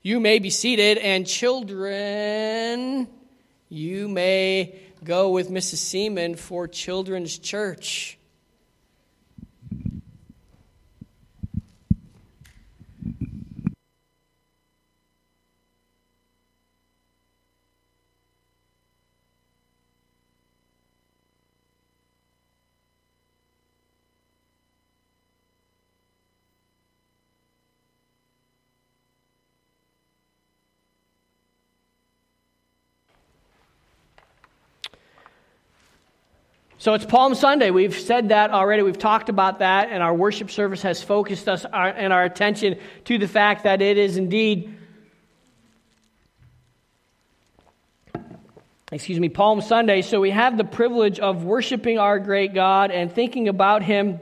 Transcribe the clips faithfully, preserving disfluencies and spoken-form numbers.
You may be seated, and children, you may go with Missus Seaman for Children's Church. So it's Palm Sunday. We've said that already. We've talked about that, and our worship service has focused us our, and our attention to the fact that it is indeed, excuse me, Palm Sunday. So we have the privilege of worshiping our great God and thinking about Him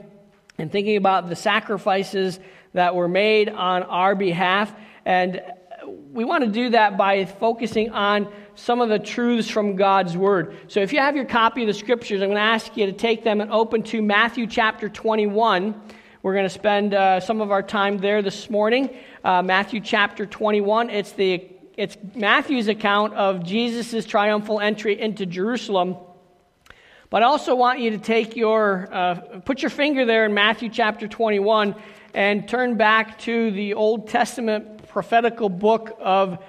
and thinking about the sacrifices that were made on our behalf. And we want to do that by focusing on some of the truths from God's Word. So if you have your copy of the Scriptures, I'm going to ask you to take them and open to Matthew chapter twenty-one. We're going to spend uh, some of our time there this morning. Uh, Matthew chapter twenty-one, it's the it's Matthew's account of Jesus' triumphal entry into Jerusalem. But I also want you to take your, uh, put your finger there in Matthew chapter twenty-one and turn back to the Old Testament prophetical book of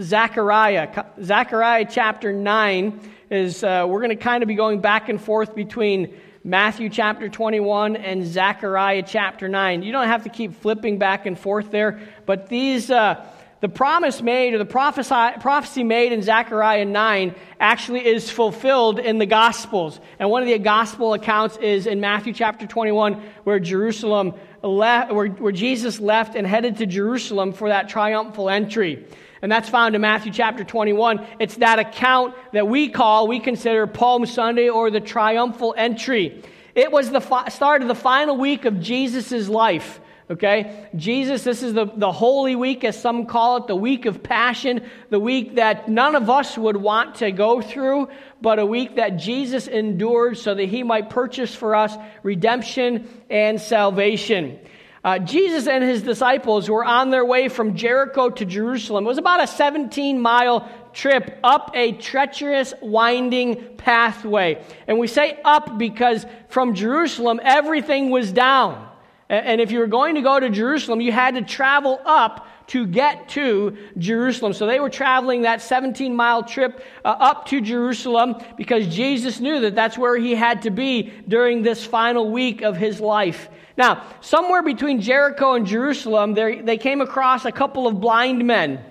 Zechariah, Zechariah chapter nine is, uh, we're going to kind of be going back and forth between Matthew chapter twenty-one and Zechariah chapter nine. You don't have to keep flipping back and forth there, but these, uh, the promise made or the prophesy, prophecy made in Zechariah nine actually is fulfilled in the Gospels. And one of the Gospel accounts is in Matthew chapter twenty-one where Jerusalem, left, where, where Jesus left and headed to Jerusalem for that triumphal entry. And that's found in Matthew chapter twenty-one. It's that account that we call, we consider Palm Sunday or the triumphal entry. It was the fi- start of the final week of Jesus' life, okay? Jesus, this is the, the Holy Week, as some call it, the week of passion, the week that none of us would want to go through, but a week that Jesus endured so that he might purchase for us redemption and salvation. Uh, Jesus and his disciples were on their way from Jericho to Jerusalem. It was about a seventeen-mile trip up a treacherous, winding pathway. And we say up because from Jerusalem, everything was down. And if you were going to go to Jerusalem, you had to travel up to get to Jerusalem. So they were traveling that seventeen-mile trip uh, up to Jerusalem because Jesus knew that that's where he had to be during this final week of his life. Now, somewhere between Jericho and Jerusalem, they came across a couple of blind men.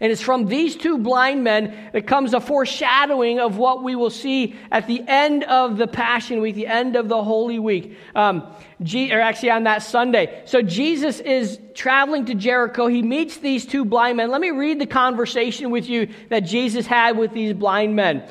And it's from these two blind men that comes a foreshadowing of what we will see at the end of the Passion Week, the end of the Holy Week, um, G- or actually on that Sunday. So Jesus is traveling to Jericho. He meets these two blind men. Let me read the conversation with you that Jesus had with these blind men.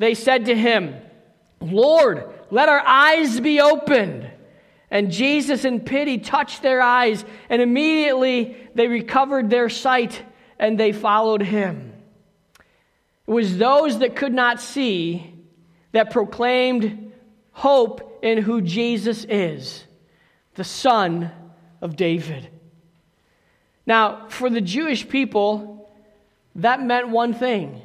They said to him, Lord, let our eyes be opened. And Jesus in pity touched their eyes, and immediately they recovered their sight, and they followed him. It was those that could not see that proclaimed hope in who Jesus is, the Son of David. Now, for the Jewish people, that meant one thing.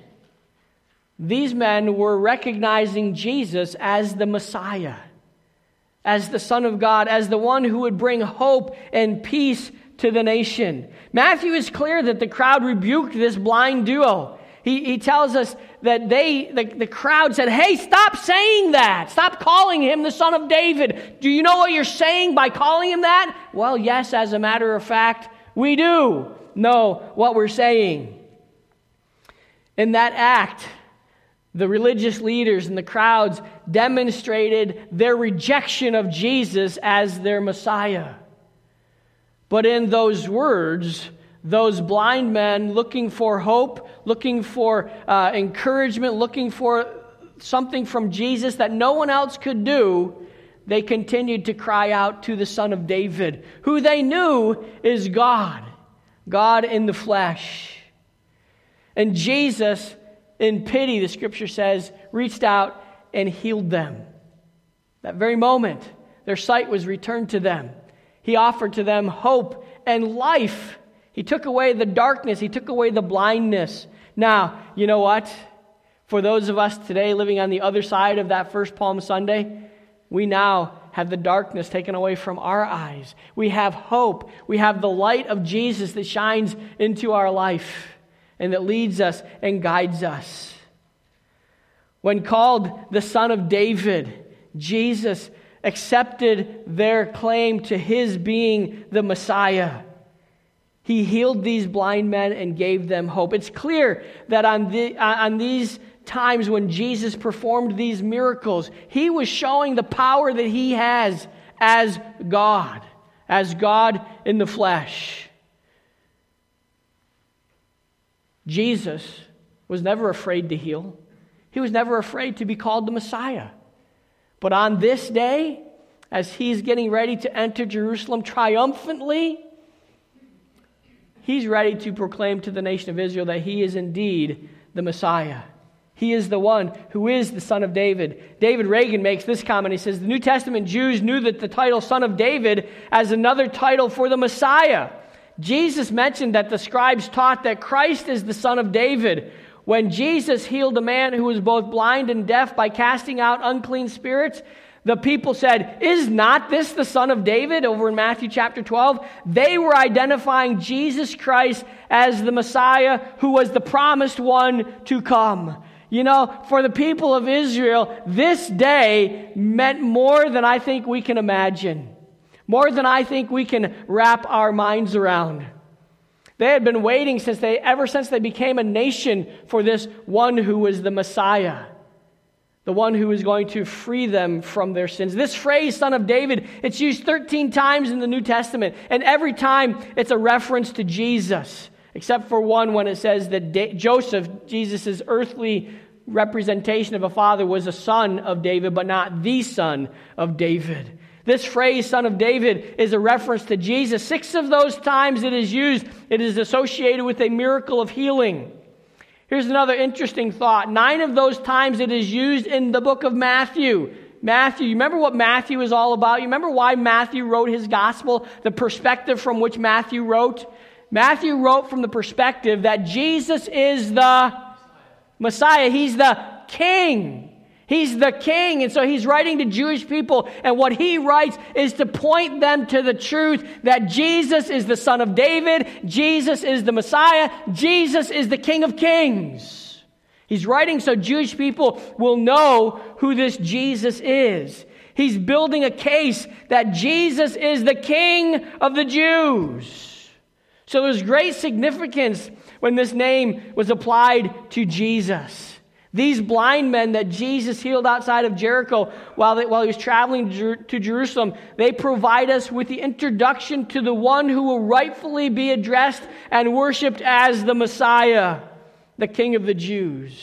These men were recognizing Jesus as the Messiah, as the Son of God, as the one who would bring hope and peace to the nation. Matthew is clear that the crowd rebuked this blind duo. He, he tells us that they, the, the crowd said, Hey, stop saying that. Stop calling him the Son of David. Do you know what you're saying by calling him that? Well, yes, as a matter of fact, we do know what we're saying. In that act, the religious leaders and the crowds demonstrated their rejection of Jesus as their Messiah. But in those words, those blind men looking for hope, looking for uh, encouragement, looking for something from Jesus that no one else could do, they continued to cry out to the Son of David, who they knew is God, God in the flesh. And Jesus, in pity, the Scripture says, reached out and healed them. That very moment, their sight was returned to them. He offered to them hope and life. He took away the darkness. He took away the blindness. Now, you know what? For those of us today living on the other side of that first Palm Sunday, we now have the darkness taken away from our eyes. We have hope. We have the light of Jesus that shines into our life and that leads us and guides us. When called the Son of David, Jesus accepted their claim to his being the Messiah. He healed these blind men and gave them hope. It's clear that on the, on these times when Jesus performed these miracles, he was showing the power that he has as God, as God in the flesh. Jesus was never afraid to heal. He was never afraid to be called the Messiah. But on this day, as he's getting ready to enter Jerusalem triumphantly, he's ready to proclaim to the nation of Israel that he is indeed the Messiah. He is the one who is the Son of David. David Reagan makes this comment. He says, the New Testament Jews knew that the title Son of David as another title for the Messiah. Jesus mentioned that the scribes taught that Christ is the Son of David. When Jesus healed a man who was both blind and deaf by casting out unclean spirits, the people said, is not this the Son of David? Over in Matthew chapter twelve, they were identifying Jesus Christ as the Messiah who was the promised one to come. You know, for the people of Israel, this day meant more than I think we can imagine, more than I think we can wrap our minds around. They had been waiting since they, ever since they became a nation for this one who was the Messiah, the one who is going to free them from their sins. This phrase, Son of David, it's used thirteen times in the New Testament, and every time it's a reference to Jesus, except for one when it says that da- Joseph, Jesus' earthly representation of a father, was a son of David, but not the Son of David. This phrase, Son of David, is a reference to Jesus. Six of those times it is used, it is associated with a miracle of healing. Here's another interesting thought. Nine of those times it is used in the book of Matthew. Matthew, you remember what Matthew is all about? You remember why Matthew wrote his gospel, the perspective from which Matthew wrote? Matthew wrote from the perspective that Jesus is the Messiah. He's the King. He's the king, and so he's writing to Jewish people, and what he writes is to point them to the truth that Jesus is the Son of David, Jesus is the Messiah, Jesus is the King of Kings. He's writing so Jewish people will know who this Jesus is. He's building a case that Jesus is the King of the Jews. So there's great significance when this name was applied to Jesus. These blind men that Jesus healed outside of Jericho while, they, while he was traveling Jer- to Jerusalem, they provide us with the introduction to the one who will rightfully be addressed and worshipped as the Messiah, the King of the Jews.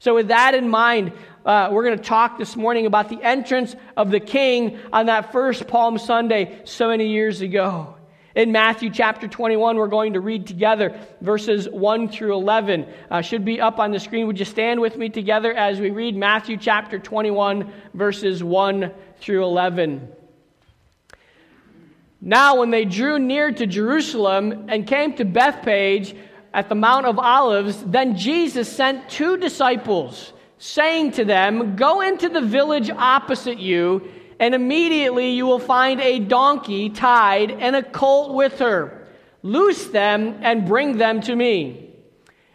So with that in mind, uh, we're going to talk this morning about the entrance of the King on that first Palm Sunday so many years ago. In Matthew chapter twenty-one, we're going to read together verses one through eleven. Uh, should be up on the screen. Would you stand with me together as we read Matthew chapter twenty-one, verses one through eleven? Now when they drew near to Jerusalem and came to Bethpage at the Mount of Olives, then Jesus sent two disciples, saying to them, go into the village opposite you, and immediately you will find a donkey tied and a colt with her. Loose them and bring them to me.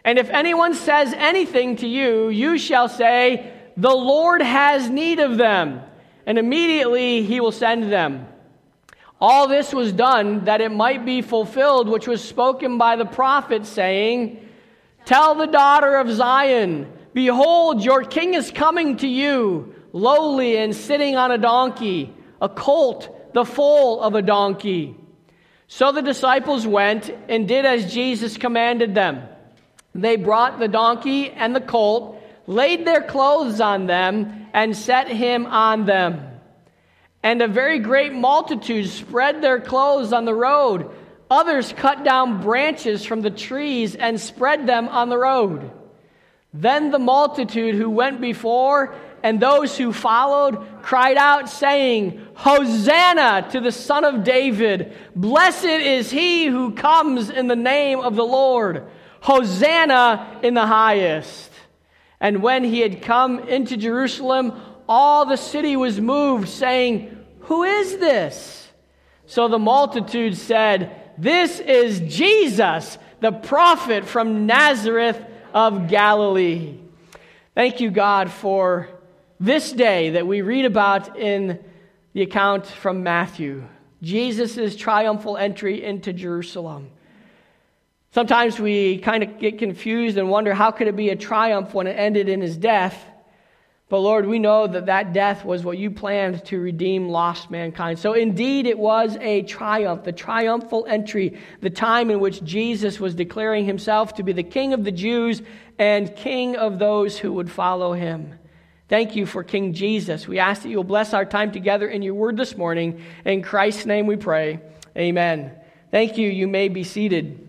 And if anyone says anything to you, you shall say, the Lord has need of them. And immediately he will send them. All this was done that it might be fulfilled, which was spoken by the prophet, saying, tell the daughter of Zion, behold, your king is coming to you, lowly and sitting on a donkey, a colt, the foal of a donkey. So the disciples went and did as Jesus commanded them. They brought the donkey and the colt, laid their clothes on them, and set him on them. And a very great multitude spread their clothes on the road. Others cut down branches from the trees and spread them on the road. Then the multitude who went before and those who followed cried out, saying, Hosanna to the Son of David! Blessed is he who comes in the name of the Lord! Hosanna in the highest! And when he had come into Jerusalem, all the city was moved, saying, Who is this? So the multitude said, This is Jesus, the prophet from Nazareth of Galilee. Thank you, God, for this day that we read about in the account from Matthew. Jesus' triumphal entry into Jerusalem. Sometimes we kind of get confused and wonder, how could it be a triumph when it ended in his death? But Lord, we know that that death was what you planned to redeem lost mankind. So indeed, it was a triumph, the triumphal entry, the time in which Jesus was declaring himself to be the King of the Jews and King of those who would follow him. Thank you for King Jesus. We ask that you'll bless our time together in your word this morning. In Christ's name we pray. Amen. Thank you. You may be seated.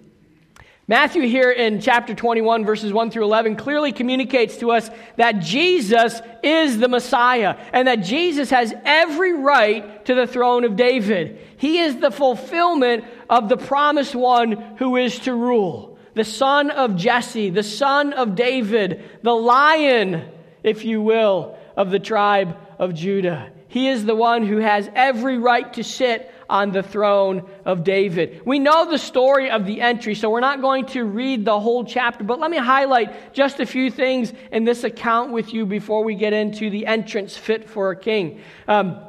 Matthew here in chapter twenty-one, verses one through eleven, clearly communicates to us that Jesus is the Messiah and that Jesus has every right to the throne of David. He is the fulfillment of the promised one who is to rule, the son of Jesse, the son of David, the lion, if you will, of the tribe of Judah. He is the one who has every right to sit on the throne of David. We know the story of the entry, so we're not going to read the whole chapter, but let me highlight just a few things in this account with you before we get into the entrance fit for a king. Um,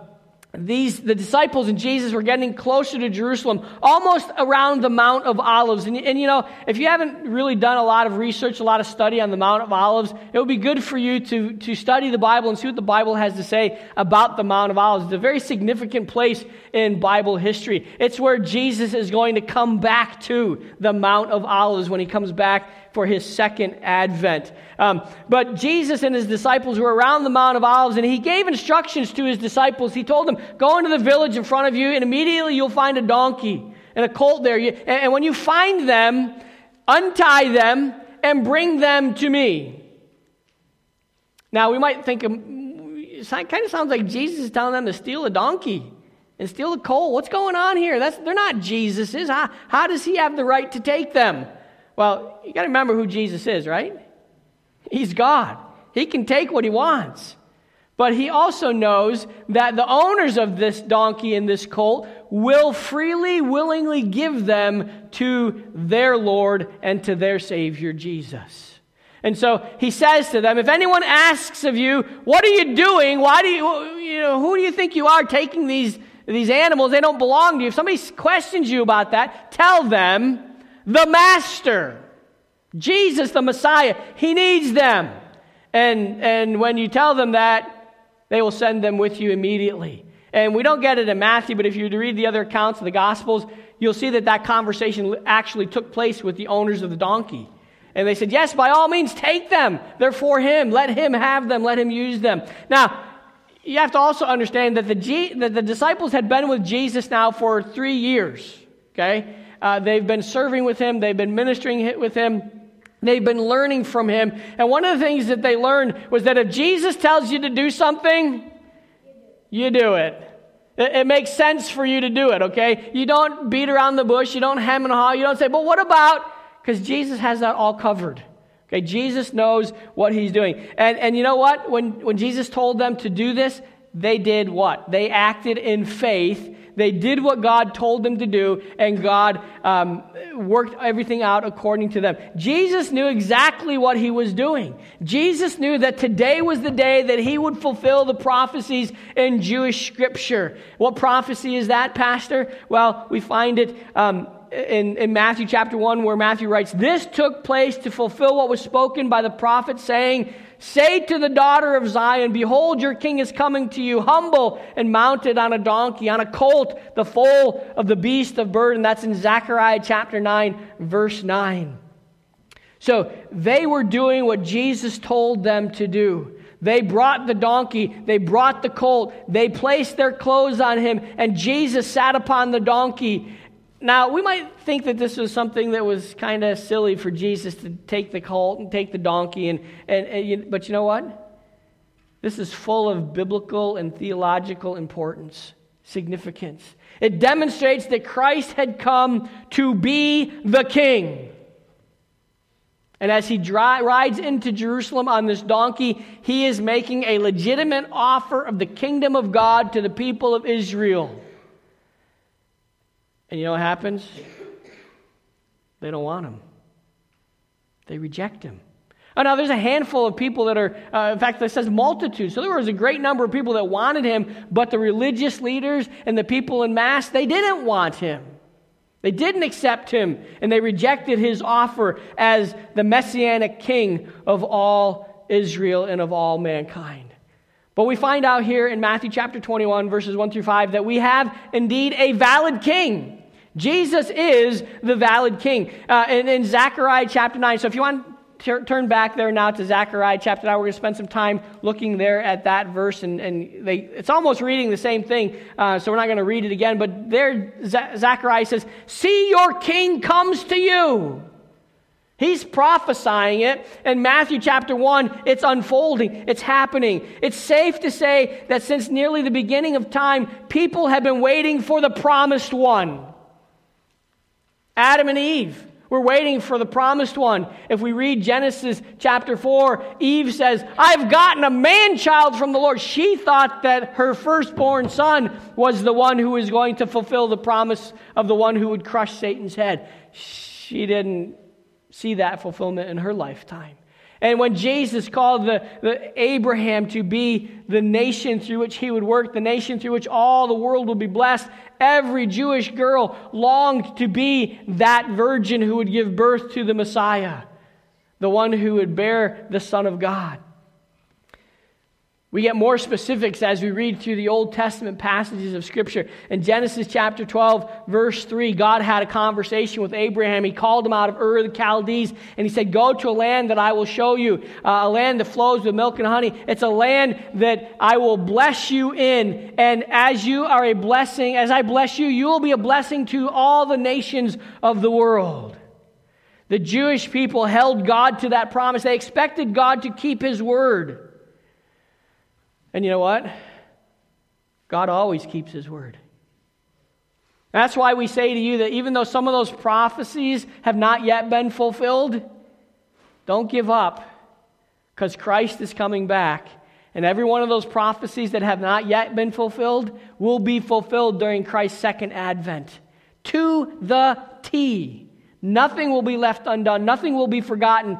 these the disciples and Jesus were getting closer to Jerusalem, almost around the Mount of Olives. And, and you know, if you haven't really done a lot of research, a lot of study on the Mount of Olives, it would be good for you to, to study the Bible and see what the Bible has to say about the Mount of Olives. It's a very significant place in Bible history. It's where Jesus is going to come back to, the Mount of Olives, when he comes back for his second advent. Um, but Jesus and his disciples were around the Mount of Olives, and he gave instructions to his disciples. He told them, go into the village in front of you, and immediately you'll find a donkey and a colt there. You, and, and when you find them, untie them and bring them to me. Now, we might think, it kind of sounds like Jesus is telling them to steal a donkey and steal a colt. What's going on here? That's, they're not Jesus's. How, how does he have the right to take them? Well, you got to remember who Jesus is, right? He's God. He can take what he wants. But he also knows that the owners of this donkey and this colt will freely, willingly give them to their Lord and to their Savior, Jesus. And so he says to them, if anyone asks of you, what are you doing? Why do you, you know, who do you think you are taking these, these animals? They don't belong to you. If somebody questions you about that, tell them, the Master, Jesus, the Messiah, he needs them. And and when you tell them that, they will send them with you immediately. And we don't get it in Matthew, but if you read the other accounts of the Gospels, you'll see that that conversation actually took place with the owners of the donkey. And they said, yes, by all means, take them. They're for him. Let him have them. Let him use them. Now, you have to also understand that the, G, that the disciples had been with Jesus now for three years, okay? Uh, they've been serving with him. They've been ministering with him. They've been learning from him. And one of the things that they learned was that if Jesus tells you to do something, you do it. It, it makes sense for you to do it, okay? You don't beat around the bush. You don't hem and haw. You don't say, but what about? Because Jesus has that all covered. Okay, Jesus knows what he's doing. And and you know what? When when Jesus told them to do this, they did what? They acted in faith. They did what God told them to do, and God um, worked everything out according to them. Jesus knew exactly what he was doing. Jesus knew that today was the day that he would fulfill the prophecies in Jewish scripture. What prophecy is that, Pastor? Well, we find it um, in, in Matthew chapter one, where Matthew writes, this took place to fulfill what was spoken by the prophet, saying, Say to the daughter of Zion, behold, your king is coming to you, humble and mounted on a donkey, on a colt, the foal of the beast of burden. That's in Zechariah chapter nine, verse nine. So they were doing what Jesus told them to do. They brought the donkey, they brought the colt, they placed their clothes on him, and Jesus sat upon the donkey. Now, we might think that this was something that was kind of silly for Jesus to take the colt and take the donkey, and, and, and but you know what? This is full of biblical and theological importance, significance. It demonstrates that Christ had come to be the king. And as he dry, rides into Jerusalem on this donkey, he is making a legitimate offer of the kingdom of God to the people of Israel. And you know what happens? They don't want him. They reject him. Oh, now, there's a handful of people that are, uh, in fact, it says multitudes. So there was a great number of people that wanted him, but the religious leaders and the people in mass, they didn't want him. They didn't accept him, and they rejected his offer as the messianic king of all Israel and of all mankind. But we find out here in Matthew chapter twenty-one, verses one through five, that we have indeed a valid king. Jesus is the valid king. Uh, and in Zechariah chapter nine, so if you want to turn back there now to Zechariah chapter nine, we're going to spend some time looking there at that verse, and, and they, it's almost reading the same thing, uh, so we're not going to read it again. But there, Ze- Zechariah says, see, your king comes to you. He's prophesying it. In Matthew chapter one, it's unfolding. It's happening. It's safe to say that since nearly the beginning of time, people have been waiting for the promised one. Adam and Eve were waiting for the promised one. If we read Genesis chapter four, Eve says, I've gotten a man-child from the Lord. She thought that her firstborn son was the one who was going to fulfill the promise of the one who would crush Satan's head. She didn't see that fulfillment in her lifetime. And when Jesus called the, the Abraham to be the nation through which he would work, the nation through which all the world would be blessed, every Jewish girl longed to be that virgin who would give birth to the Messiah, the one who would bear the Son of God. We get more specifics as we read through the Old Testament passages of Scripture. In Genesis chapter twelve, verse three, God had a conversation with Abraham. He called him out of Ur, the Chaldees, and he said, go to a land that I will show you, uh, a land that flows with milk and honey. It's a land that I will bless you in, and as you are a blessing, as I bless you, you will be a blessing to all the nations of the world. The Jewish people held God to that promise. They expected God to keep his word. And you know what? God always keeps his word. That's why we say to you that even though some of those prophecies have not yet been fulfilled, don't give up, because Christ is coming back. And every one of those prophecies that have not yet been fulfilled will be fulfilled during Christ's second advent. To the T. Nothing will be left undone. Nothing will be forgotten.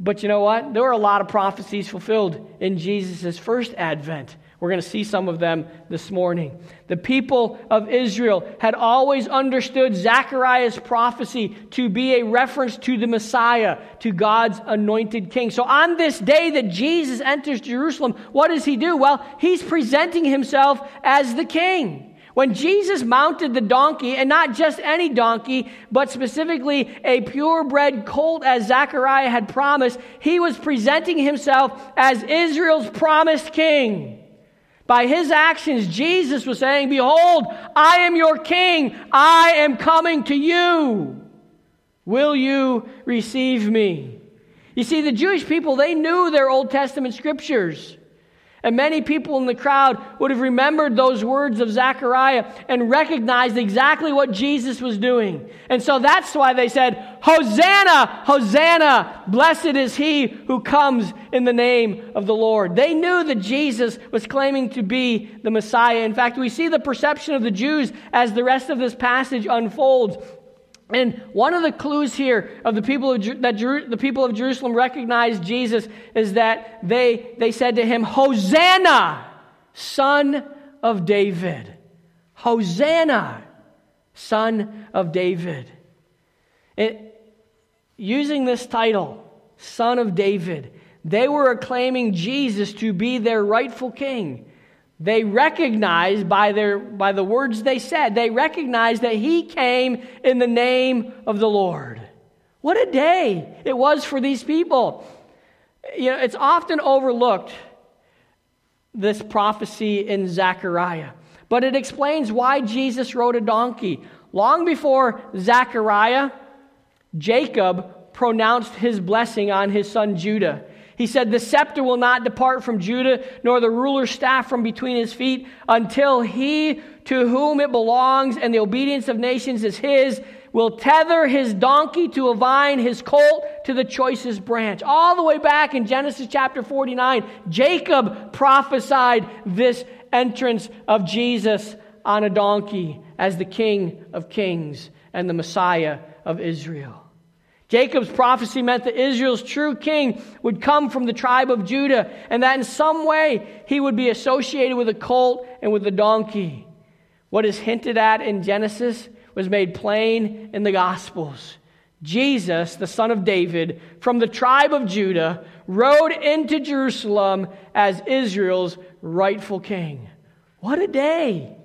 But you know what? There were a lot of prophecies fulfilled in Jesus' first advent. We're going to see some of them this morning. The people of Israel had always understood Zechariah's prophecy to be a reference to the Messiah, to God's anointed king. So on this day that Jesus enters Jerusalem, what does he do? Well, he's presenting himself as the king. When Jesus mounted the donkey, and not just any donkey, but specifically a purebred colt as Zechariah had promised, he was presenting himself as Israel's promised king. By his actions, Jesus was saying, behold, I am your king. I am coming to you. Will you receive me? You see, the Jewish people, they knew their Old Testament scriptures. And many people in the crowd would have remembered those words of Zechariah and recognized exactly what Jesus was doing. And so that's why they said, Hosanna, Hosanna, blessed is he who comes in the name of the Lord. They knew that Jesus was claiming to be the Messiah. In fact, we see the perception of the Jews as the rest of this passage unfolds. And one of the clues here of the people of Jer- that Jer- the people of Jerusalem recognized Jesus is that they, they said to him, Hosanna, son of David. Hosanna, son of David. It, using this title, son of David, They were acclaiming Jesus to be their rightful king. They recognized by their by the words they said, they recognized that he came in the name of the Lord. What a day it was for these people. You know, it's often overlooked, this prophecy in Zechariah. But it explains why Jesus rode a donkey. Long before Zechariah, Jacob pronounced his blessing on his son Judah. He said, "The scepter will not depart from Judah, nor the ruler's staff from between his feet, until he to whom it belongs and the obedience of nations is his will tether his donkey to a vine, his colt to the choicest branch." All the way back in Genesis chapter forty-nine, Jacob prophesied this entrance of Jesus on a donkey as the King of Kings and the Messiah of Israel. Jacob's prophecy meant that Israel's true king would come from the tribe of Judah, and that in some way he would be associated with a colt and with a donkey. What is hinted at in Genesis was made plain in the Gospels. Jesus, the son of David, from the tribe of Judah, rode into Jerusalem as Israel's rightful king. What a day!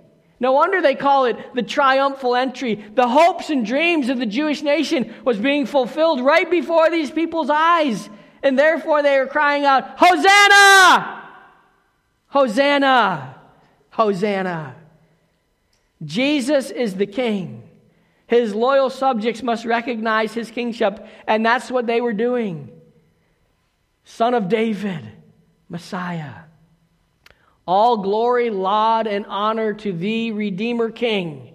No wonder they call it the triumphal entry. The hopes and dreams of the Jewish nation was being fulfilled right before these people's eyes. And therefore they are crying out, "Hosanna! Hosanna! Hosanna!" Jesus is the king. His loyal subjects must recognize his kingship. And that's what they were doing. Son of David, Messiah. All glory, laud, and honor to thee, Redeemer King,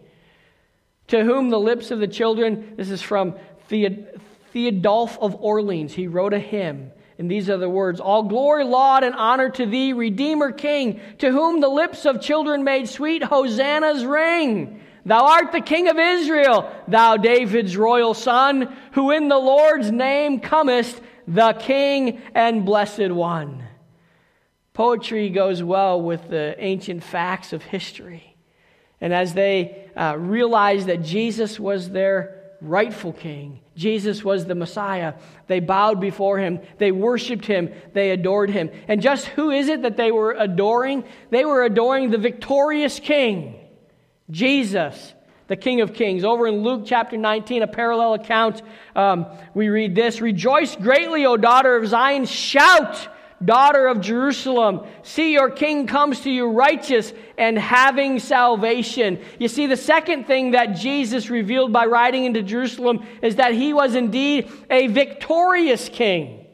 to whom the lips of the children, this is from Theod- Theodolf of Orleans, he wrote a hymn, and these are the words, "All glory, laud, and honor to thee, Redeemer King, to whom the lips of children made sweet hosannas ring. Thou art the King of Israel, thou David's royal son, who in the Lord's name comest, the King and Blessed One." Poetry goes well with the ancient facts of history. And as they uh, realized that Jesus was their rightful king, Jesus was the Messiah, they bowed before him, they worshiped him, they adored him. And just who is it that they were adoring? They were adoring the victorious king, Jesus, the King of Kings. Over in Luke chapter nineteen, a parallel account, um, we read this, "Rejoice greatly, O daughter of Zion, shout! Daughter of Jerusalem, see your king comes to you righteous and having salvation." You see, the second thing that Jesus revealed by riding into Jerusalem is that he was indeed a victorious king.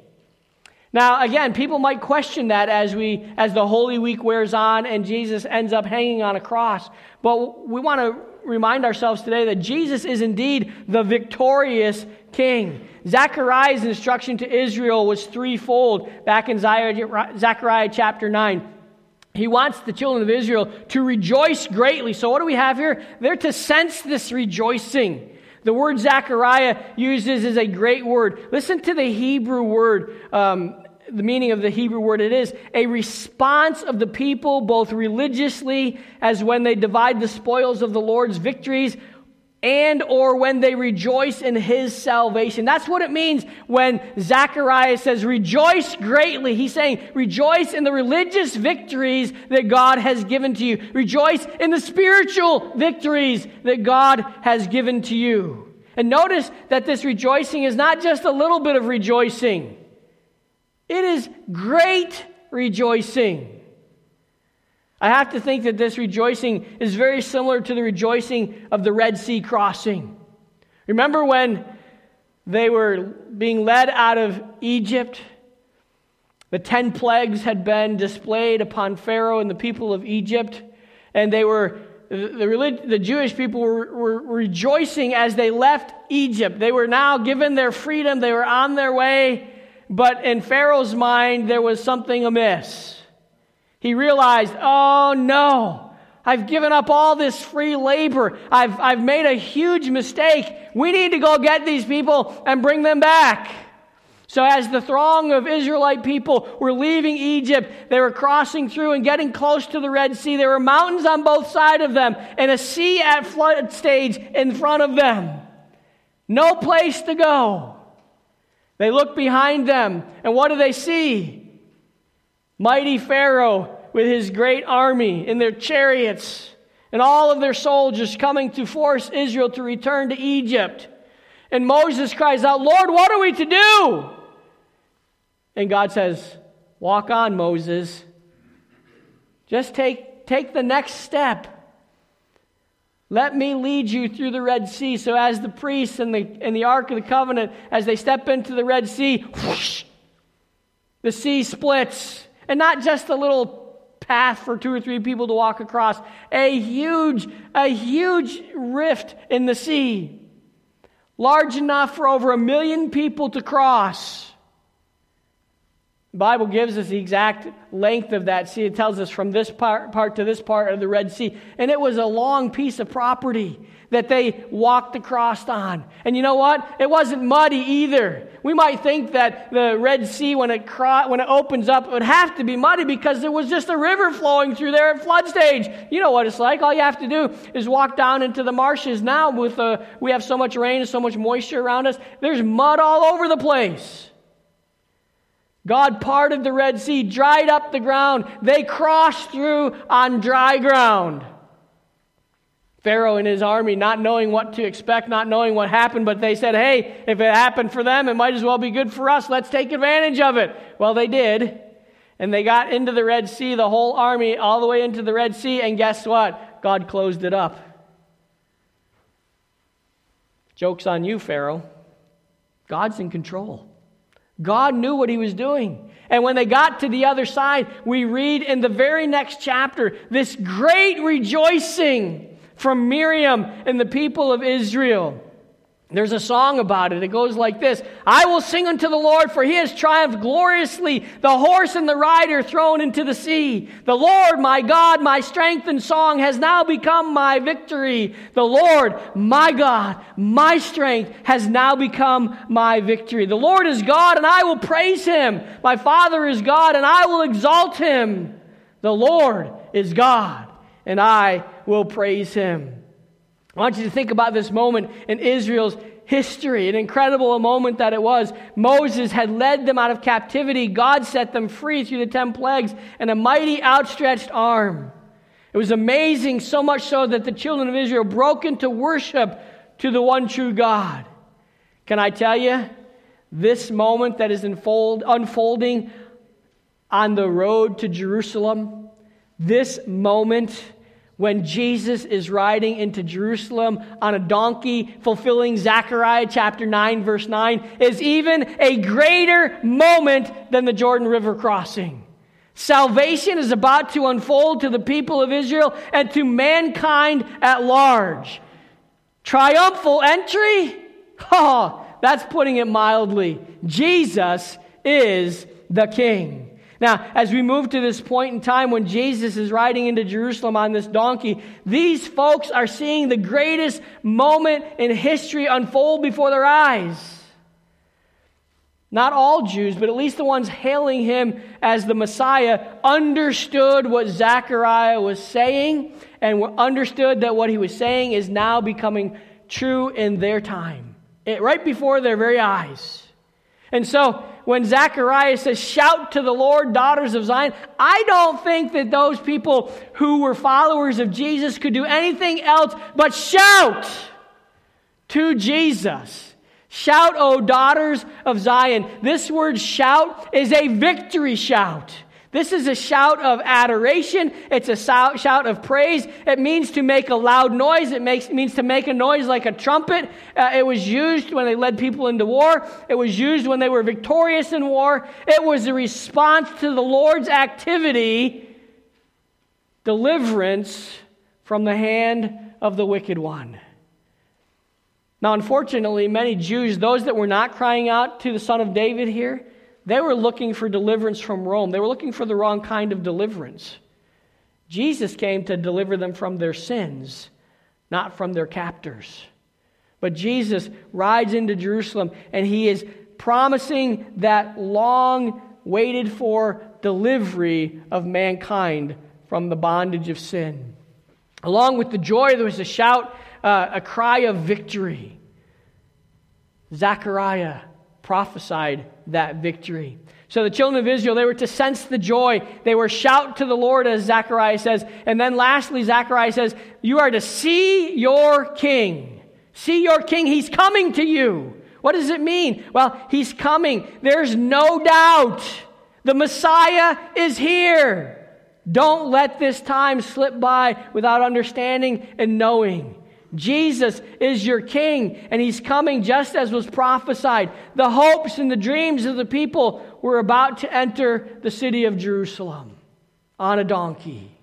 Now, again, people might question that as we, as the Holy Week wears on and Jesus ends up hanging on a cross. But we want to remind ourselves today that Jesus is indeed the victorious king. Zechariah's instruction to Israel was threefold back in Zechariah chapter nine. He wants the children of Israel to rejoice greatly. So what do we have here? They're to sense this rejoicing. The word Zechariah uses is a great word. Listen to the Hebrew word, um, the meaning of the Hebrew word. It is a response of the people both religiously as when they divide the spoils of the Lord's victories, and or when they rejoice in his salvation. That's what it means when Zechariah says, "Rejoice greatly." He's saying, rejoice in the religious victories that God has given to you. Rejoice in the spiritual victories that God has given to you. And notice that this rejoicing is not just a little bit of rejoicing. It is great rejoicing. I have to think that this rejoicing is very similar to the rejoicing of the Red Sea crossing. Remember when they were being led out of Egypt? The ten plagues had been displayed upon Pharaoh and the people of Egypt, and they were the relig- the Jewish people were, were rejoicing as they left Egypt. They were now given their freedom. They were on their way, but in Pharaoh's mind, there was something amiss. He realized, oh no, I've given up all this free labor. I've, I've made a huge mistake. We need to go get these people and bring them back. So as the throng of Israelite people were leaving Egypt, they were crossing through and getting close to the Red Sea. There were mountains on both sides of them and a sea at flood stage in front of them. No place to go. They look behind them, and what do they see? Mighty Pharaoh with his great army in their chariots and all of their soldiers coming to force Israel to return to Egypt. And Moses cries out, "Lord, what are we to do?" And God says, "Walk on, Moses. Just take, take the next step. Let me lead you through the Red Sea." So as the priests and the, and the Ark of the Covenant, as they step into the Red Sea, whoosh, the sea splits. And not just a little path for two or three people to walk across. A huge, a huge rift in the sea. Large enough for over a million people to cross. The Bible gives us the exact length of that sea. It tells us from this part, part to this part of the Red Sea. And it was a long piece of property that they walked across on. And you know what? It wasn't muddy either. We might think that the Red Sea, when it cro- when it opens up, it would have to be muddy because there was just a river flowing through there at flood stage. You know what it's like. All you have to do is walk down into the marshes now. With uh, we have so much rain and so much moisture around us. There's mud all over the place. God parted the Red Sea, dried up the ground. They crossed through on dry ground. Pharaoh and his army, not knowing what to expect, not knowing what happened, but they said, "Hey, if it happened for them, it might as well be good for us. Let's take advantage of it." Well, they did. And they got into the Red Sea, the whole army, all the way into the Red Sea. And guess what? God closed it up. Joke's on you, Pharaoh. God's in control. God knew what he was doing. And when they got to the other side, we read in the very next chapter, this great rejoicing from Miriam and the people of Israel. There's a song about it. It goes like this. "I will sing unto the Lord, for he has triumphed gloriously. The horse and the rider thrown into the sea. The Lord, my God, my strength and song, has now become my victory. The Lord, my God, my strength, has now become my victory. The Lord is God, and I will praise him. My Father is God, and I will exalt him. The Lord is God, and I will praise him." I want you to think about this moment in Israel's history, an incredible moment that it was. Moses had led them out of captivity. God set them free through the ten plagues and a mighty outstretched arm. It was amazing, so much so that the children of Israel broke into worship to the one true God. Can I tell you, this moment that is unfold, unfolding on the road to Jerusalem, this moment when Jesus is riding into Jerusalem on a donkey, fulfilling Zechariah chapter nine, verse nine, is even a greater moment than the Jordan River crossing. Salvation is about to unfold to the people of Israel and to mankind at large. Triumphal entry? Oh, that's putting it mildly. Jesus is the King. Now, as we move to this point in time when Jesus is riding into Jerusalem on this donkey, these folks are seeing the greatest moment in history unfold before their eyes. Not all Jews, but at least the ones hailing him as the Messiah, understood what Zechariah was saying and understood that what he was saying is now becoming true in their time, it, right before their very eyes. And so, when Zechariah says, "Shout to the Lord, daughters of Zion," I don't think that those people who were followers of Jesus could do anything else but shout to Jesus. "Shout, O daughters of Zion." This word shout is a victory shout. This is a shout of adoration. It's a shout of praise. It means to make a loud noise. It makes, means to make a noise like a trumpet. Uh, it was used when they led people into war. It was used when they were victorious in war. It was a response to the Lord's activity, deliverance from the hand of the wicked one. Now, unfortunately, many Jews, those that were not crying out to the Son of David here, they were looking for deliverance from Rome. They were looking for the wrong kind of deliverance. Jesus came to deliver them from their sins, not from their captors. But Jesus rides into Jerusalem, and he is promising that long-waited-for delivery of mankind from the bondage of sin. Along with the joy, there was a shout, uh, a cry of victory. Zechariah prophesied that victory. So the children of Israel, they were to sense the joy. They were shout to the Lord, as Zechariah says. And then lastly, Zechariah says, you are to see your king. See your king. He's coming to you. What does it mean? Well, he's coming. There's no doubt. The Messiah is here. Don't let this time slip by without understanding and knowing. Jesus is your king, and he's coming just as was prophesied. The hopes and the dreams of the people were about to enter the city of Jerusalem on a donkey.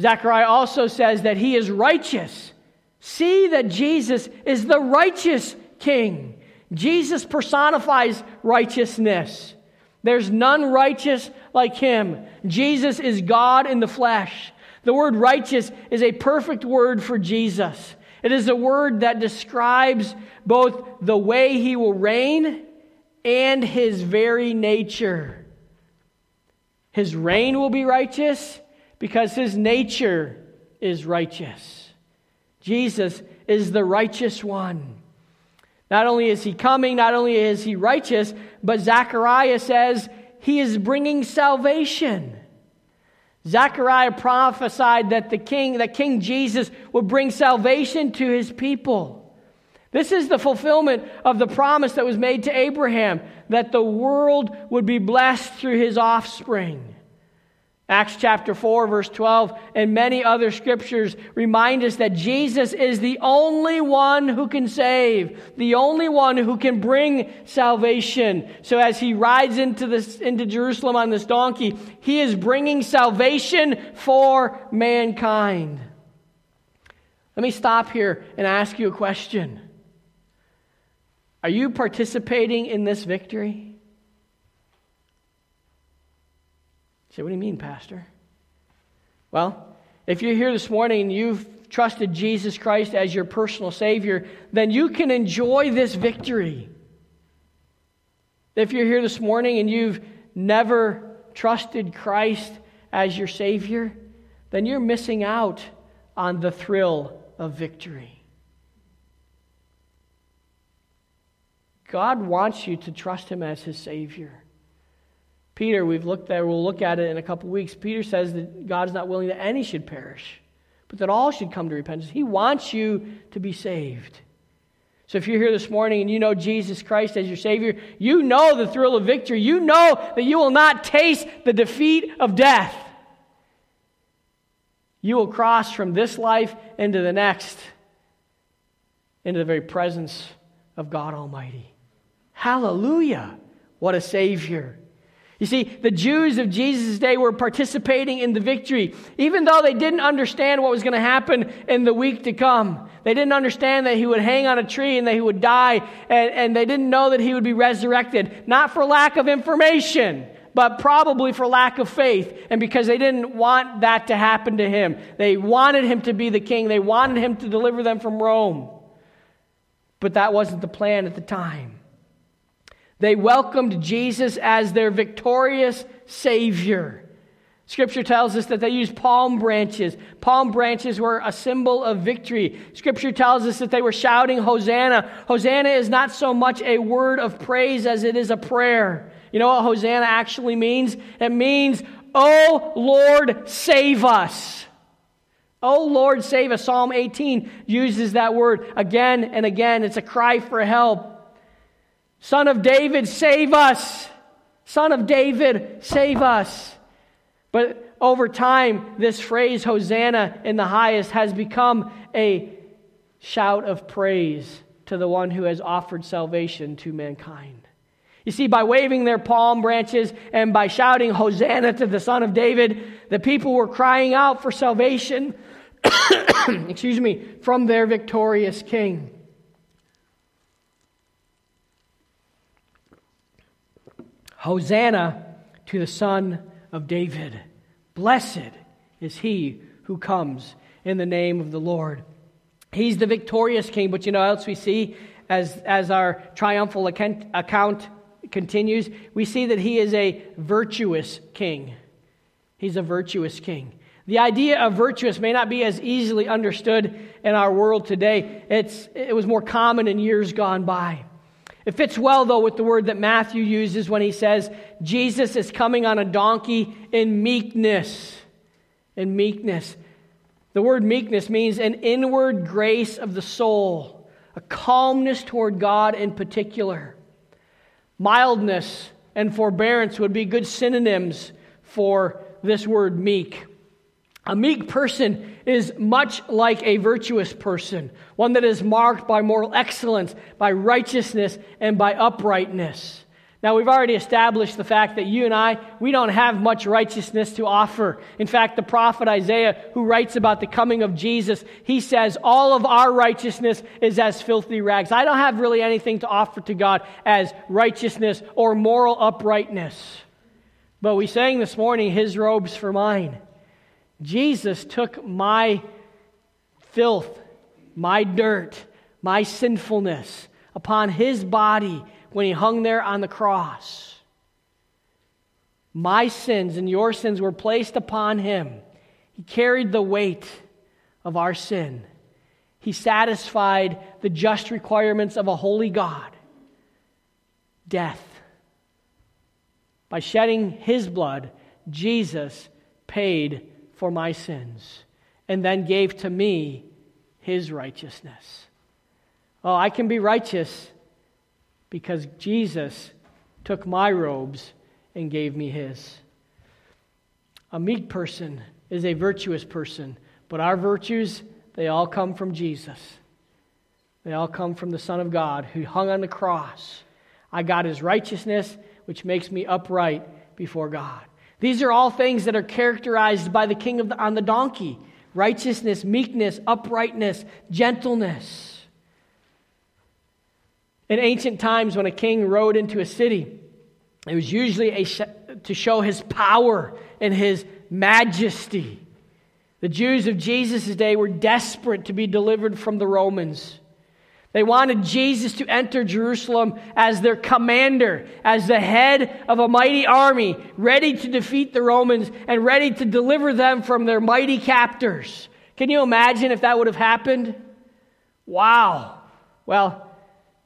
Zechariah also says that he is righteous. See that Jesus is the righteous king. Jesus personifies righteousness. There's none righteous like him. Jesus is God in the flesh. The word righteous is a perfect word for Jesus. It is a word that describes both the way he will reign and his very nature. His reign will be righteous because his nature is righteous. Jesus is the righteous one. Not only is he coming, not only is he righteous, but Zechariah says he is bringing salvation. Zechariah prophesied that the king, that King Jesus would bring salvation to his people. This is the fulfillment of the promise that was made to Abraham, that the world would be blessed through his offspring. Acts chapter four, verse twelve, and many other scriptures remind us that Jesus is the only one who can save, the only one who can bring salvation. So as he rides into this, into Jerusalem on this donkey, he is bringing salvation for mankind. Let me stop here and ask you a question. Are you participating in this victory? You say, what do you mean, Pastor? Well, if you're here this morning and you've trusted Jesus Christ as your personal Savior, then you can enjoy this victory. If you're here this morning and you've never trusted Christ as your Savior, then you're missing out on the thrill of victory. God wants you to trust him as his Savior. Peter, we've looked at, we'll look at it in a couple weeks. Peter says that God is not willing that any should perish, but that all should come to repentance. He wants you to be saved. So if you're here this morning and you know Jesus Christ as your Savior, you know the thrill of victory. You know that you will not taste the defeat of death. You will cross from this life into the next, into the very presence of God Almighty. Hallelujah! What a Savior! You see, the Jews of Jesus' day were participating in the victory, even though they didn't understand what was going to happen in the week to come. They didn't understand that he would hang on a tree and that he would die, and, and they didn't know that he would be resurrected, not for lack of information, but probably for lack of faith, and because they didn't want that to happen to him. They wanted him to be the king. They wanted him to deliver them from Rome, but that wasn't the plan at the time. They welcomed Jesus as their victorious Savior. Scripture tells us that they used palm branches. Palm branches were a symbol of victory. Scripture tells us that they were shouting, Hosanna. Hosanna is not so much a word of praise as it is a prayer. You know what Hosanna actually means? It means, O Lord, save us. Oh Lord, save us. Psalm eighteen uses that word again and again. It's a cry for help. Son of David, save us. Son of David, save us. But over time, this phrase, Hosanna in the highest, has become a shout of praise to the one who has offered salvation to mankind. You see, by waving their palm branches and by shouting Hosanna to the Son of David, the people were crying out for salvation, excuse me, from their victorious king. Hosanna to the Son of David. Blessed is he who comes in the name of the Lord. He's the victorious king, but you know what else we see as, as our triumphal account, account continues? We see that he is a virtuous king. He's a virtuous king. The idea of virtuous may not be as easily understood in our world today. It's, it was more common in years gone by. It fits well, though, with the word that Matthew uses when he says, Jesus is coming on a donkey in meekness. In meekness. The word meekness means an inward grace of the soul, a calmness toward God in particular. Mildness and forbearance would be good synonyms for this word meek. A meek person is much like a virtuous person, one that is marked by moral excellence, by righteousness, and by uprightness. Now, we've already established the fact that you and I, we don't have much righteousness to offer. In fact, the prophet Isaiah, who writes about the coming of Jesus, he says, all of our righteousness is as filthy rags. I don't have really anything to offer to God as righteousness or moral uprightness. But we sang this morning, his robes for mine. Jesus took my filth, my dirt, my sinfulness upon his body when he hung there on the cross. My sins and your sins were placed upon him. He carried the weight of our sin. He satisfied the just requirements of a holy God. Death. By shedding his blood, Jesus paid for my sins and then gave to me his righteousness. Oh, I can be righteous because Jesus took my robes and gave me his. A meek person is a virtuous person, but our virtues, they all come from Jesus. They all come from the Son of God who hung on the cross. I got his righteousness, which makes me upright before God. These are all things that are characterized by the king of the, on the donkey. Righteousness, meekness, uprightness, gentleness. In ancient times, when a king rode into a city, it was usually a sh- to show his power and his majesty. The Jews of Jesus' day were desperate to be delivered from the Romans. They wanted Jesus to enter Jerusalem as their commander, as the head of a mighty army, ready to defeat the Romans and ready to deliver them from their mighty captors. Can you imagine if that would have happened? Wow. Well,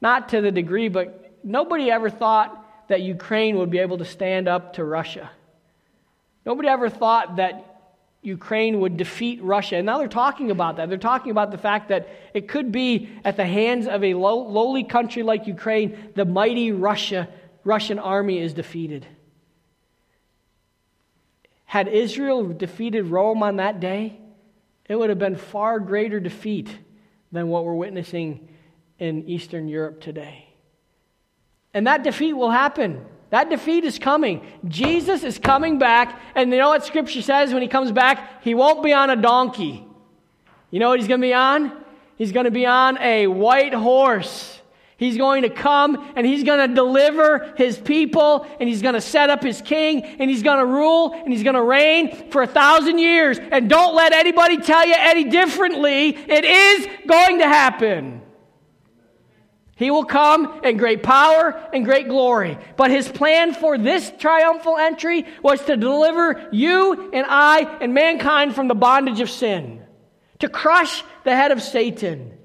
not to the degree, but nobody ever thought that Ukraine would be able to stand up to Russia. Nobody ever thought that Ukraine would defeat Russia. And now they're talking about that. They're talking about the fact that it could be at the hands of a low, lowly country like Ukraine, the mighty Russia, Russian army is defeated. Had Israel defeated Rome on that day, it would have been far greater defeat than what we're witnessing today in Eastern Europe today. And that defeat will happen. That defeat is coming. Jesus is coming back, and you know what Scripture says when he comes back? He won't be on a donkey. You know what he's going to be on? He's going to be on a white horse. He's going to come, and he's going to deliver his people, and he's going to set up his king, and he's going to rule, and he's going to reign for a thousand years. And don't let anybody tell you any differently. It is going to happen. He will come in great power and great glory. But his plan for this triumphal entry was to deliver you and I and mankind from the bondage of sin, to crush the head of Satan,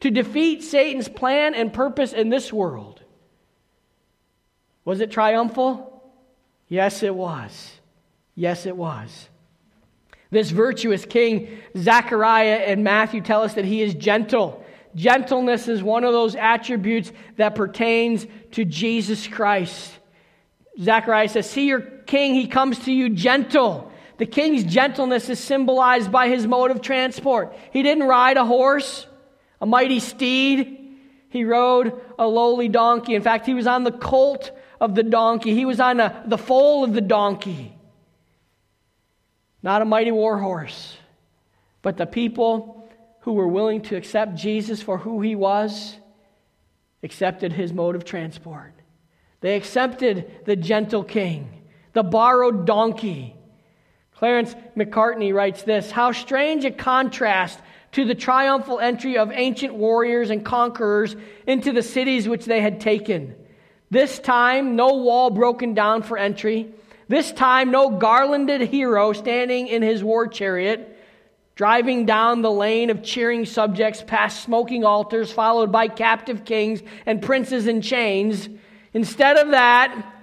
to defeat Satan's plan and purpose in this world. Was it triumphal? Yes, it was. Yes, it was. This virtuous king, Zechariah and Matthew tell us that he is gentle. Gentleness is one of those attributes that pertains to Jesus Christ. Zechariah says, see your king, he comes to you gentle. The king's gentleness is symbolized by his mode of transport. He didn't ride a horse, a mighty steed. He rode a lowly donkey. In fact, he was on the colt of the donkey. He was on a, the foal of the donkey. Not a mighty war horse. But the people who were willing to accept Jesus for who he was, accepted his mode of transport. They accepted the gentle king, the borrowed donkey. Clarence McCartney writes this, how strange a contrast to the triumphal entry of ancient warriors and conquerors into the cities which they had taken. This time, no wall broken down for entry. This time, no garlanded hero standing in his war chariot. driving down the lane of cheering subjects past smoking altars, followed by captive kings and princes in chains. Instead of that,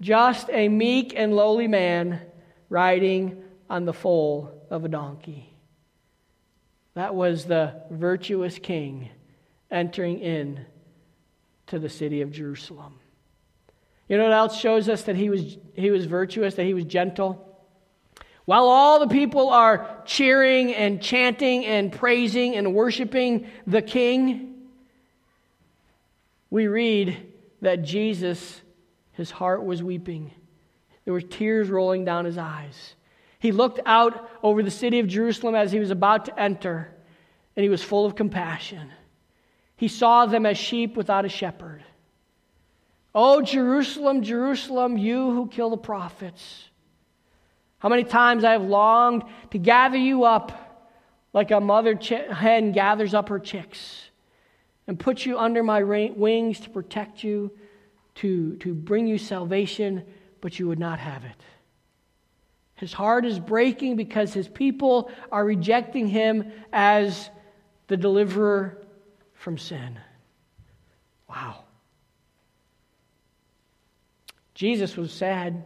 just a meek and lowly man riding on the foal of a donkey. That was the virtuous king entering in to the city of Jerusalem. You know what else shows us that he was he was virtuous, that he was gentle? While all the people are cheering and chanting and praising and worshiping the king, we read that Jesus, his heart was weeping. There were tears rolling down his eyes. He looked out over the city of Jerusalem as he was about to enter, and he was full of compassion. He saw them as sheep without a shepherd. Oh, Jerusalem, Jerusalem, you who kill the prophets. How many times I have longed to gather you up like a mother ch- hen gathers up her chicks, and put you under my ra- wings to protect you, to, to bring you salvation, but you would not have it. His heart is breaking because his people are rejecting him as the deliverer from sin. Wow. Jesus was sad.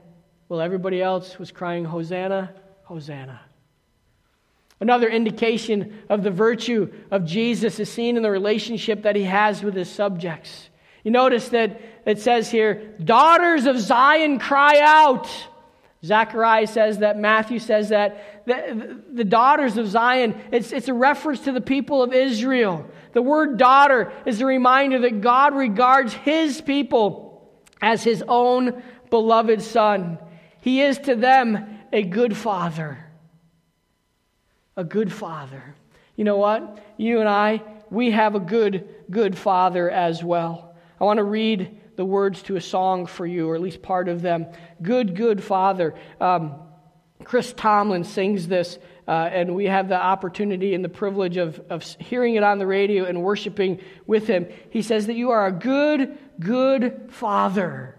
Well, everybody else was crying, Hosanna, Hosanna. Another indication of the virtue of Jesus is seen in the relationship that he has with his subjects. You notice that it says here, daughters of Zion cry out. Zechariah says that, Matthew says that. The, the daughters of Zion, it's, it's a reference to the people of Israel. The word daughter is a reminder that God regards his people as his own beloved son. He is to them a good father. A good father. You know what? You and I, we have a good, good father as well. I want to read the words to a song for you, or at least part of them. Good, good father. Um, Chris Tomlin sings this, uh, and we have the opportunity and the privilege of, of hearing it on the radio and worshiping with him. He says that you are a good, good father.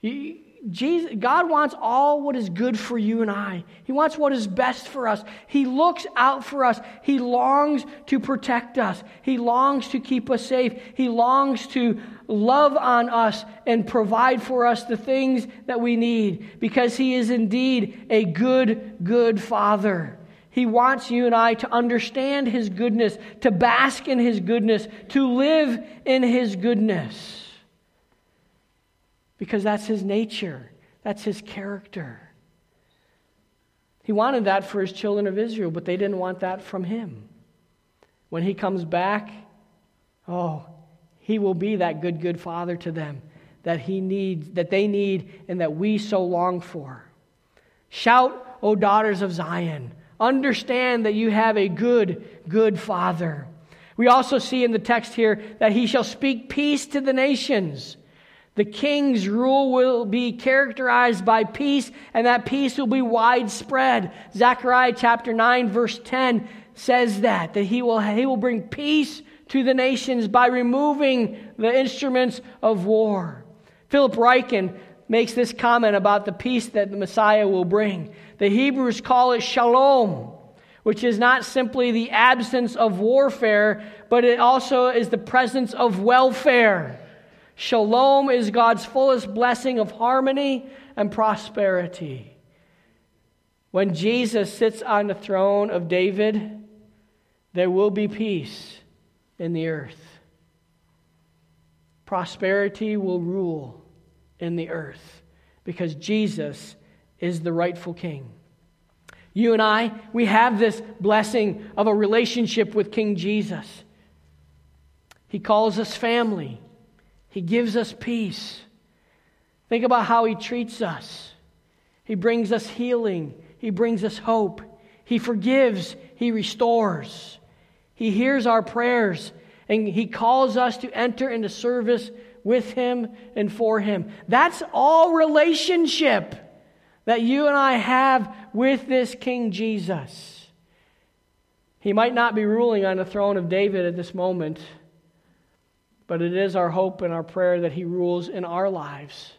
You, Jesus, God wants all what is good for you and I. He wants what is best for us. He looks out for us. He longs to protect us. He longs to keep us safe. He longs to love on us and provide for us the things that we need, because he is indeed a good, good Father. He wants you and I to understand his goodness, to bask in his goodness, to live in his goodness. Because that's his nature. That's his character. He wanted that for his children of Israel, but they didn't want that from him. When he comes back, oh, he will be that good, good father to them that he needs, that they need, and that we so long for. Shout, O daughters of Zion. Understand that you have a good, good father. We also see in the text here that he shall speak peace to the nations. The king's rule will be characterized by peace, and that peace will be widespread. Zechariah chapter nine, verse ten says that, that he will, he will bring peace to the nations by removing the instruments of war. Philip Ryken makes this comment about the peace that the Messiah will bring. The Hebrews call it shalom, which is not simply the absence of warfare, but it also is the presence of welfare. Shalom is God's fullest blessing of harmony and prosperity. When Jesus sits on the throne of David, there will be peace in the earth. Prosperity will rule in the earth because Jesus is the rightful king. You and I, we have this blessing of a relationship with King Jesus. He calls us family. He gives us peace. Think about how he treats us. He brings us healing. He brings us hope. He forgives. He restores. He hears our prayers. And he calls us to enter into service with him and for him. That's all relationship that you and I have with this King Jesus. He might not be ruling on the throne of David at this moment, but it is our hope and our prayer that he rules in our lives,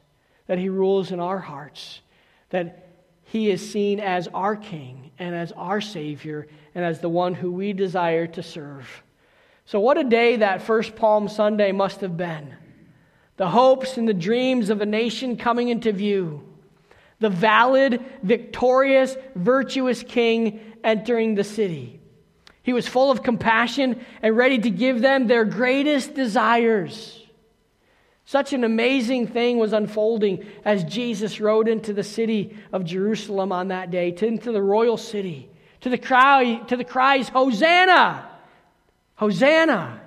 that he rules in our hearts, that He is seen as our King and as our Savior and as the one who we desire to serve. So what a day that first Palm Sunday must have been. The hopes and the dreams of a nation coming into view. The valid, victorious, virtuous King entering the city. He was full of compassion and ready to give them their greatest desires. Such an amazing thing was unfolding as Jesus rode into the city of Jerusalem on that day, into the royal city, to the cry, to the cries, Hosanna! Hosanna!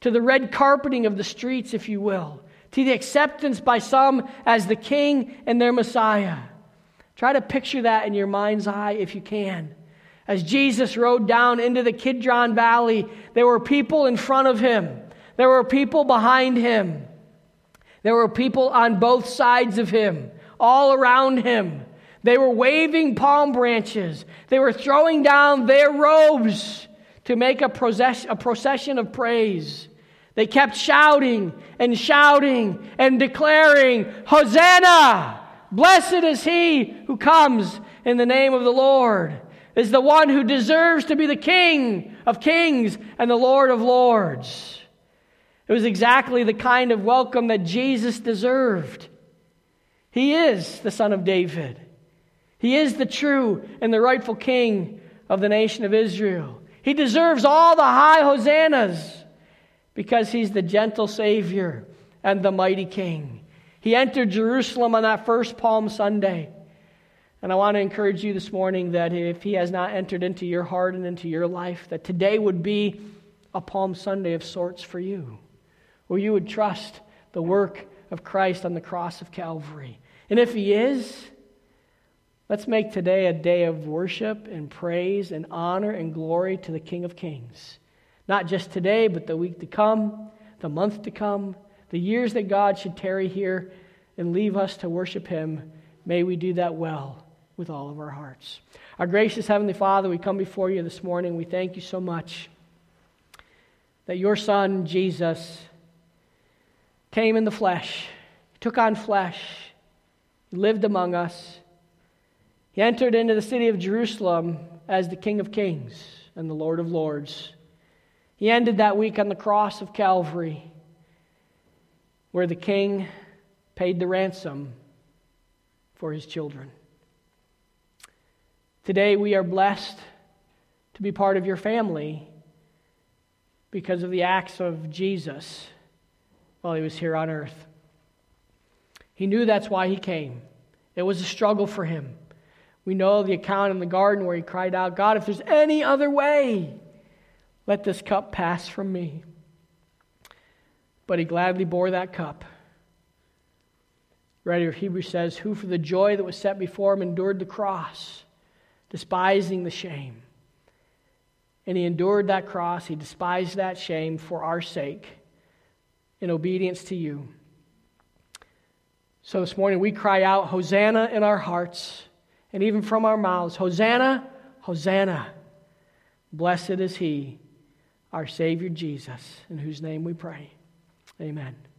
To the red carpeting of the streets, if you will, to the acceptance by some as the King and their Messiah. Try to picture that in your mind's eye if you can. As Jesus rode down into the Kidron Valley, there were people in front of him. There were people behind him. There were people on both sides of him, all around him. They were waving palm branches. They were throwing down their robes to make a process, a procession of praise. They kept shouting and shouting and declaring, Hosanna! Blessed is he who comes in the name of the Lord, is the one who deserves to be the King of kings and the Lord of lords. It was exactly the kind of welcome that Jesus deserved. He is the Son of David. He is the true and the rightful King of the nation of Israel. He deserves all the high hosannas because he's the gentle Savior and the mighty King. He entered Jerusalem on that first Palm Sunday. And I want to encourage you this morning that if he has not entered into your heart and into your life, that today would be a Palm Sunday of sorts for you, where you would trust the work of Christ on the cross of Calvary. And if he is, let's make today a day of worship and praise and honor and glory to the King of Kings. Not just today, but the week to come, the month to come, the years that God should tarry here and leave us to worship him. May we do that well with all of our hearts. Our gracious Heavenly Father, we come before you this morning. We thank you so much that your Son, Jesus, came in the flesh, took on flesh, lived among us. He entered into the city of Jerusalem as the King of Kings and the Lord of Lords. He ended that week on the cross of Calvary, where the King paid the ransom for his children. Today we are blessed to be part of your family because of the acts of Jesus. While he was here on earth, he knew that's why he came. It was a struggle for him. We know the account in the garden where he cried out, God, if there's any other way, let this cup pass from me. But he gladly bore that cup. The writer of Hebrews says, who for the joy that was set before him endured the cross, despising the shame. And he endured that cross, he despised that shame for our sake, in obedience to you. So this morning we cry out, Hosanna in our hearts, and even from our mouths, Hosanna, Hosanna. Blessed is he, our Savior Jesus, in whose name we pray. Amen.